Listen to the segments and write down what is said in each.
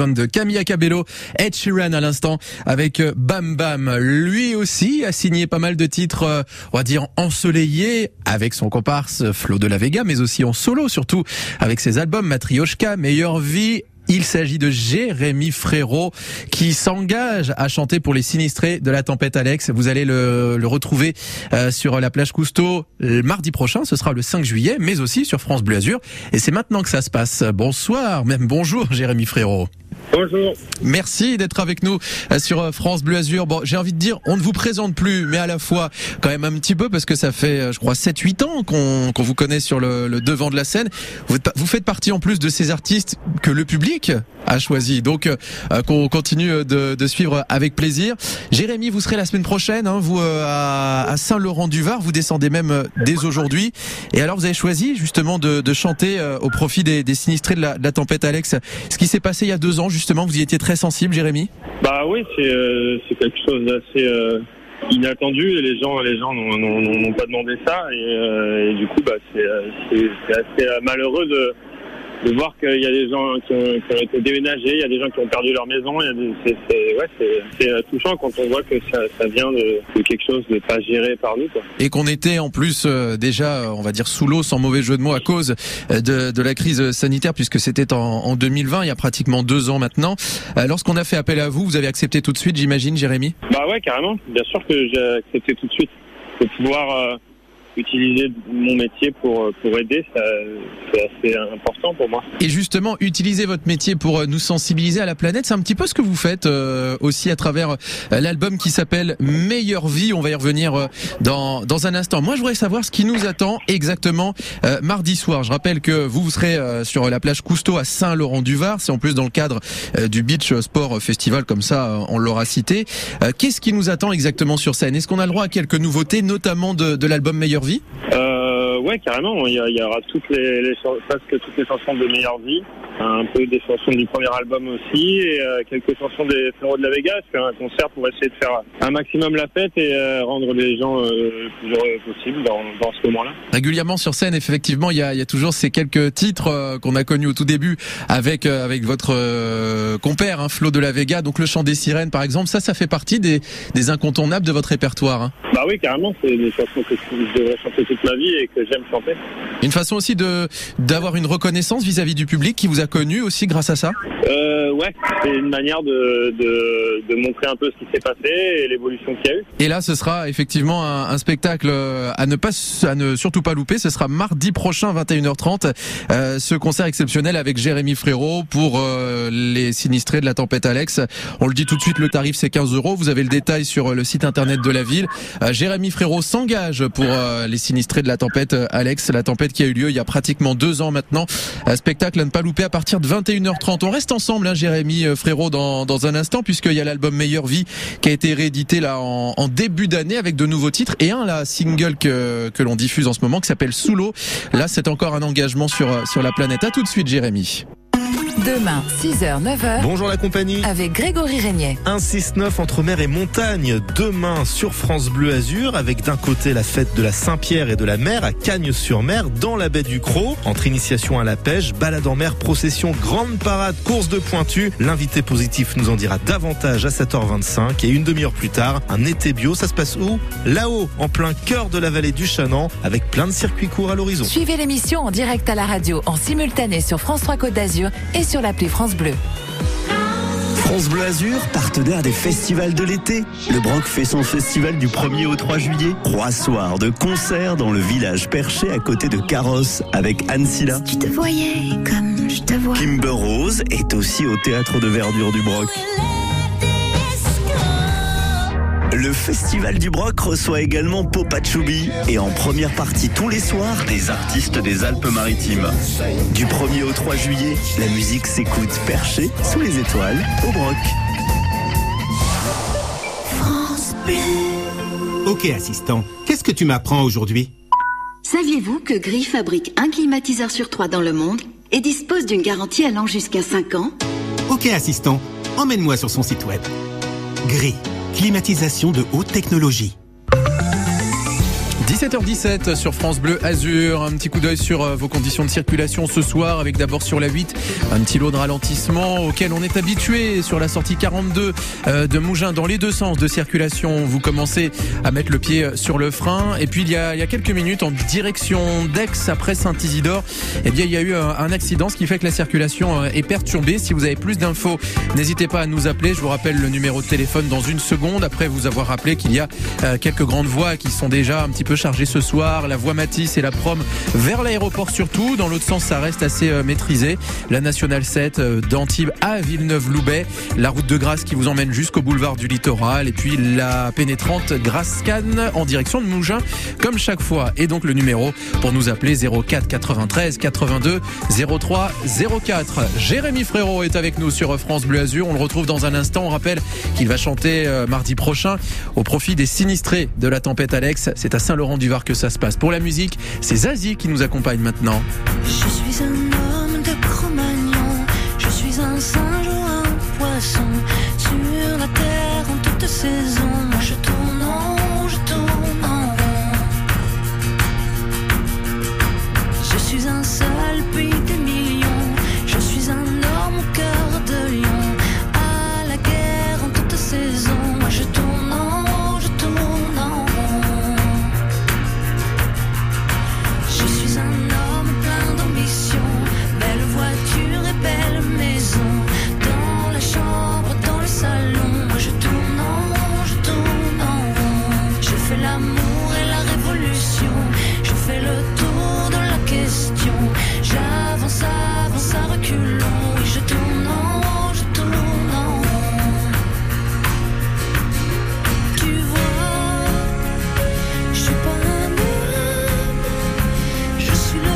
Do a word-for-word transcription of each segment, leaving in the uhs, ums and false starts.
deux mille vingt-deux. Camila Cabello, Ed Sheeran à l'instant avec Bam Bam. Lui aussi a signé pas mal de titres, on va dire ensoleillés, avec son comparse Flo Delavega, mais aussi en solo, surtout avec ses albums Matriochka, Meilleure Vie. Il s'agit de Jérémy Frérot qui s'engage à chanter pour les sinistrés de la tempête Alex. Vous allez le, le retrouver euh, sur la plage Cousteau mardi prochain, ce sera le cinq juillet, mais aussi sur France Bleu Azur. Et c'est maintenant que ça se passe. Bonsoir, même bonjour Jérémy Frérot. Bonjour. Merci d'être avec nous sur France Bleu Azur. Bon, j'ai envie de dire, on ne vous présente plus, mais à la fois quand même un petit peu, parce que ça fait, je crois, sept huit ans qu'on, qu'on vous connaît sur le, le devant de la scène. Vous, vous faites partie en plus de ces artistes que le public a choisi, donc euh, qu'on continue de, de suivre avec plaisir. Jérémy, vous serez la semaine prochaine, hein, vous euh, à, à Saint-Laurent-du-Var, vous descendez même dès aujourd'hui. Et alors, vous avez choisi justement de, de chanter euh, au profit des, des sinistrés de la, de la tempête Alex. Ce qui s'est passé il y a deux ans, justement, vous y étiez très sensible, Jérémy? Bah oui, c'est, euh, c'est quelque chose d'assez euh, inattendu, et les gens, les gens n'ont, n'ont, n'ont pas demandé ça, et, euh, et du coup, bah, c'est, c'est, c'est assez malheureux de, de voir qu'il y a des gens qui ont, qui ont été déménagés, il y a des gens qui ont perdu leur maison, il y a des, c'est, c'est, ouais, c'est, c'est touchant quand on voit que ça, ça vient de, de quelque chose de pas géré par nous, quoi. Et qu'on était en plus euh, déjà, on va dire, sous l'eau, sans mauvais jeu de mots, à cause de, de la crise sanitaire, puisque c'était en, en deux mille vingt, il y a pratiquement deux ans maintenant. Euh, lorsqu'on a fait appel à vous, vous avez accepté tout de suite, j'imagine, Jérémy? Bah ouais, carrément, bien sûr que j'ai accepté tout de suite de pouvoir... Euh, utiliser mon métier pour pour aider, ça, c'est assez important pour moi. Et justement, utiliser votre métier pour nous sensibiliser à la planète, c'est un petit peu ce que vous faites euh, aussi à travers l'album qui s'appelle Meilleure Vie. On va y revenir dans dans un instant. Moi, je voudrais savoir ce qui nous attend exactement euh, mardi soir. Je rappelle que vous, vous serez euh, sur la plage Cousteau à Saint-Laurent-du-Var. C'est en plus dans le cadre euh, du Beach Sport Festival, comme ça, on l'aura cité. Euh, qu'est-ce qui nous attend exactement sur scène? Est-ce qu'on a le droit à quelques nouveautés, notamment de, de l'album Meilleure Vie? Euh, ouais, carrément. Il y, a, il y aura toutes les, les chansons, presque toutes les chansons de Meilleure Vie, un peu des chansons du premier album aussi, et euh, quelques chansons des Flo Delavega. Je fais un concert pour essayer de faire un maximum la fête et euh, rendre les gens euh, le plus heureux possible dans, dans ce moment-là. Régulièrement sur scène, effectivement, il y a, il y a toujours ces quelques titres euh, qu'on a connus au tout début avec euh, avec votre euh, compère, hein, Flo Delavega. Donc le chant des sirènes, par exemple, ça, ça fait partie des, des incontournables de votre répertoire, hein. Bah oui, carrément. C'est des chansons que je devrais chanter toute ma vie et que j'aime chanter. Une façon aussi de d'avoir une reconnaissance vis-à-vis du public qui vous a connu aussi grâce à ça. Euh, ouais, c'est une manière de, de de montrer un peu ce qui s'est passé et l'évolution qu'il y a eu. Et là, ce sera effectivement un, un spectacle à ne pas à ne surtout pas louper. Ce sera mardi prochain, vingt et une heures trente, euh, ce concert exceptionnel avec Jérémy Frérot pour euh, les sinistrés de la tempête Alex. On le dit tout de suite, le tarif c'est quinze euros. Vous avez le détail sur le site internet de la ville. Euh, Jérémy Frérot s'engage pour euh, les sinistrés de la tempête Alex, la tempête qui a eu lieu il y a pratiquement deux ans maintenant. Un spectacle à ne pas louper à partir de vingt et une heures trente. On reste ensemble, hein, Jérémy Frérot, dans, dans un instant, puisqu'il y a l'album Meilleure Vie qui a été réédité là en, en début d'année avec de nouveaux titres et un là, single que, que l'on diffuse en ce moment qui s'appelle Sous l'eau. Là, c'est encore un engagement sur, sur la planète. À tout de suite, Jérémy. Demain, six heures neuf heures. Bonjour la compagnie. Avec Grégory Régnier. un six neuf entre mer et montagne. Demain sur France Bleu Azur, avec d'un côté la fête de la Saint-Pierre et de la mer à Cagnes-sur-Mer, dans la baie du Croc. Entre initiation à la pêche, balade en mer, procession, grande parade, course de pointu. L'invité positif nous en dira davantage à sept heures vingt-cinq. Et une demi-heure plus tard, un été bio. Ça se passe où? Là-haut, en plein cœur de la vallée du Chanan, avec plein de circuits courts à l'horizon. Suivez l'émission en direct à la radio, en simultané sur France trois Côte d'Azur et sur l'appli France Bleu. France Bleu Azur, partenaire des festivals de l'été. Le Broc fait son festival du premier au trois juillet. Trois soirs de concerts dans le village perché à côté de Carrosse avec Anne-Silla. Si tu te voyais comme je te vois. Kimber Rose est aussi au théâtre de verdure du Broc. Le festival du Broc reçoit également Popa Chubby et en première partie tous les soirs des artistes des Alpes-Maritimes. Du premier au trois juillet, la musique s'écoute perchée sous les étoiles au Broc. France Bleu. Ok assistant, qu'est-ce que tu m'apprends aujourd'hui? Saviez-vous que Gree fabrique un climatiseur sur trois dans le monde et dispose d'une garantie allant jusqu'à cinq ans? Ok assistant, emmène-moi sur son site web. Gree. Climatisation de haute technologie. dix-sept heures dix-sept sur France Bleu Azur. Un petit coup d'œil sur vos conditions de circulation ce soir, avec d'abord sur la huit un petit lot de ralentissement auquel on est habitué sur la sortie quarante-deux de Mougin dans les deux sens de circulation. Vous commencez à mettre le pied sur le frein. Et puis il y a, il y a quelques minutes, en direction d'Aix après Saint-Isidore, eh bien il y a eu un accident, ce qui fait que la circulation est perturbée. Si vous avez plus d'infos, n'hésitez pas à nous appeler. Je vous rappelle le numéro de téléphone dans une seconde, après vous avoir rappelé qu'il y a quelques grandes voies qui sont déjà un petit peu chargé ce soir, la voie Matisse et la Prom vers l'aéroport surtout. Dans l'autre sens, ça reste assez maîtrisé. La Nationale sept d'Antibes à Villeneuve-Loubet, la route de Grasse qui vous emmène jusqu'au boulevard du Littoral, et puis la pénétrante Grasse-Cannes en direction de Mougin, comme chaque fois. Et donc le numéro pour nous appeler, zéro quatre quatre-vingt-treize quatre-vingt-deux zéro trois zéro quatre. Jérémy Frérot est avec nous sur France Bleu Azur. On le retrouve dans un instant. On rappelle qu'il va chanter mardi prochain au profit des sinistrés de la tempête Alex. C'est à Saint-Laurent du Var que ça se passe. Pour la musique, c'est Zazie qui nous accompagne maintenant. Je suis un homme de Cro-Magnon, je suis un singe ou un poisson, sur la terre en toute saison, moi je tourne en rond, je tourne en rond. Je suis un seul puis des millions, je suis un homme au cœur de lion, à la guerre en toute saison, moi je tourne en rond. Belle maison, dans la chambre, dans le salon, moi je tourne en rond, je tourne en rond. Je fais l'amour et la révolution, je fais le tour de la question, j'avance, avance à reculons, oui je tourne en rond, je tourne en rond. Tu vois, je suis pas un homme, je suis le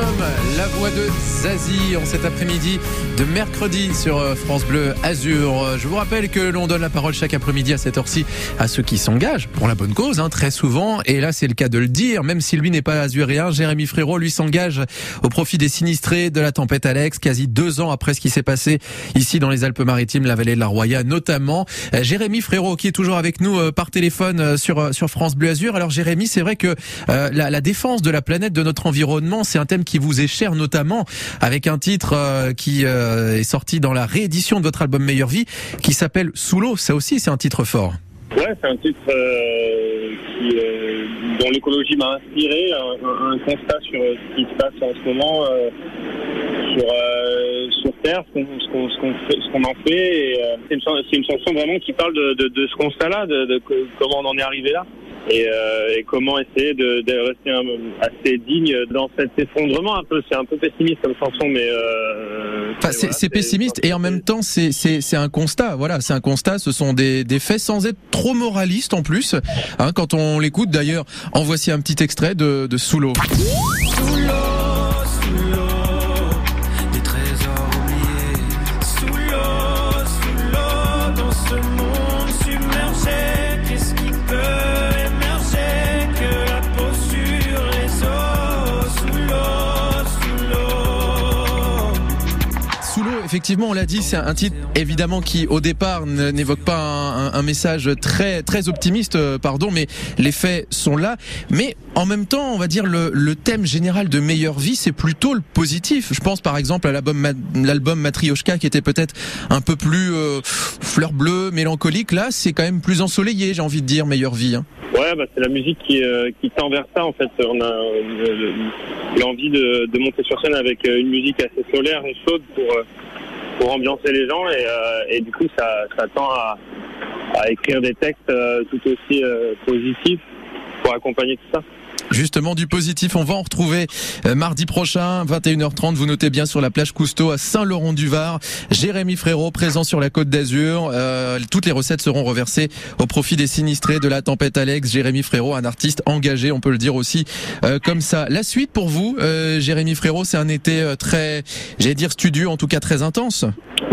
homme, la voix de Zazie en cet après-midi de mercredi sur France Bleu Azur. Je vous rappelle que l'on donne la parole chaque après-midi à cette heure-ci à ceux qui s'engagent pour la bonne cause, hein, très souvent. Et là, c'est le cas de le dire, même si lui n'est pas azurien, Jérémy Frérot, lui, s'engage au profit des sinistrés de la tempête Alex, quasi deux ans après ce qui s'est passé ici dans les Alpes-Maritimes, la vallée de la Roya notamment. Jérémy Frérot qui est toujours avec nous par téléphone sur sur France Bleu Azur. Alors Jérémy, c'est vrai que euh, la, la défense de la planète, de notre environnement, c'est un thème qui vous est cher, notamment avec un titre euh, qui euh, est sorti dans la réédition de votre album Meilleure Vie, qui s'appelle Sous l'eau. Ça aussi, c'est un titre fort. Ouais, c'est un titre euh, qui, euh, dont l'écologie m'a inspiré, un, un, un constat sur ce qui se passe en ce moment euh, sur euh, sur Terre, ce qu'on ce qu'on ce qu'on, fait, ce qu'on en fait. Et, euh, c'est une c'est une chanson vraiment qui parle de de, de ce constat-là, de, de, de comment on en est arrivé là. Et, euh, et comment essayer de, de rester un, assez digne dans cet effondrement un peu. C'est un peu pessimiste comme chanson, mais euh, enfin, c'est, voilà, c'est, c'est pessimiste c'est... et en même temps c'est, c'est, c'est un constat. Voilà, c'est un constat. Ce sont des, des faits sans être trop moralistes en plus. Hein, quand on l'écoute d'ailleurs, en voici un petit extrait de, de Sous l'eau. Sous l'eau. Effectivement, on l'a dit, c'est un titre évidemment qui, au départ, n'évoque pas un, un, un message très très optimiste, euh, pardon, mais les faits sont là. Mais en même temps, on va dire le, le thème général de Meilleure Vie, c'est plutôt le positif. Je pense par exemple à l'album, l'album Matriochka, qui était peut-être un peu plus euh, fleur bleue, mélancolique. Là, c'est quand même plus ensoleillé, j'ai envie de dire, Meilleure Vie. Hein. Ouais, bah c'est la musique qui, euh, qui tend vers ça en fait. On a euh, l'envie de, de monter sur scène avec une musique assez solaire et chaude pour euh... pour ambiancer les gens et, euh, et du coup ça, ça tend à, à écrire des textes euh, tout aussi euh, positifs pour accompagner tout ça. Justement du positif, on va en retrouver euh, mardi prochain, vingt et une heures trente, vous notez bien, sur la plage Cousteau à Saint-Laurent-du-Var. Jérémy Frérot présent sur la Côte d'Azur. Euh, toutes les recettes seront reversées au profit des sinistrés de la tempête Alex. Jérémy Frérot, un artiste engagé, on peut le dire aussi euh, comme ça. La suite pour vous, euh, Jérémy Frérot, c'est un été euh, très, j'allais dire studieux, en tout cas très intense.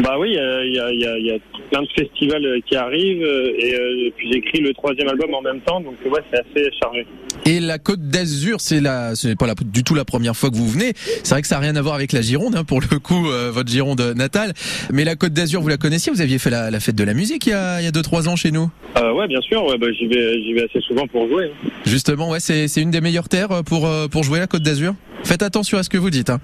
Bah oui, il euh, y, a, y, a, y a plein de festivals qui arrivent et, euh, et puis j'écris le troisième album en même temps, donc ouais, c'est assez chargé. Et la Côte d'Azur, c'est la, c'est pas la, du tout la première fois que vous venez. C'est vrai que ça n'a rien à voir avec la Gironde, hein, pour le coup, euh, votre Gironde natale. Mais la Côte d'Azur, vous la connaissiez? Vous aviez fait la, la fête de la musique il y a, il y a deux, trois ans chez nous. Euh, ouais, bien sûr. Ouais, bah, j'y vais, j'y vais assez souvent pour jouer. Hein. Justement, ouais, c'est, c'est une des meilleures terres pour pour jouer, la Côte d'Azur. Faites attention à ce que vous dites. Hein.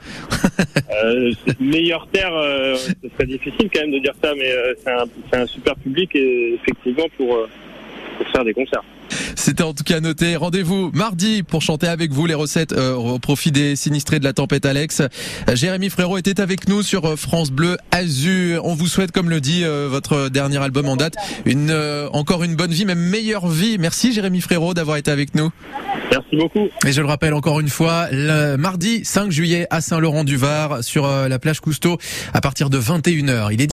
euh, meilleure terre, euh, ce serait difficile quand même de dire ça, mais euh, c'est, un, c'est un super public et effectivement pour euh, pour faire des concerts. C'était en tout cas noté. Rendez-vous mardi pour chanter avec vous les recettes euh, au profit des sinistrés de la tempête Alex. Jérémy Frérot était avec nous sur France Bleu Azur. On vous souhaite, comme le dit euh, votre dernier album en date, une euh, encore une bonne vie, même meilleure vie. Merci Jérémy Frérot d'avoir été avec nous. Merci beaucoup. Et je le rappelle encore une fois, le mardi cinq juillet à Saint-Laurent-du-Var sur euh, la plage Cousteau à partir de vingt et une heures. Il est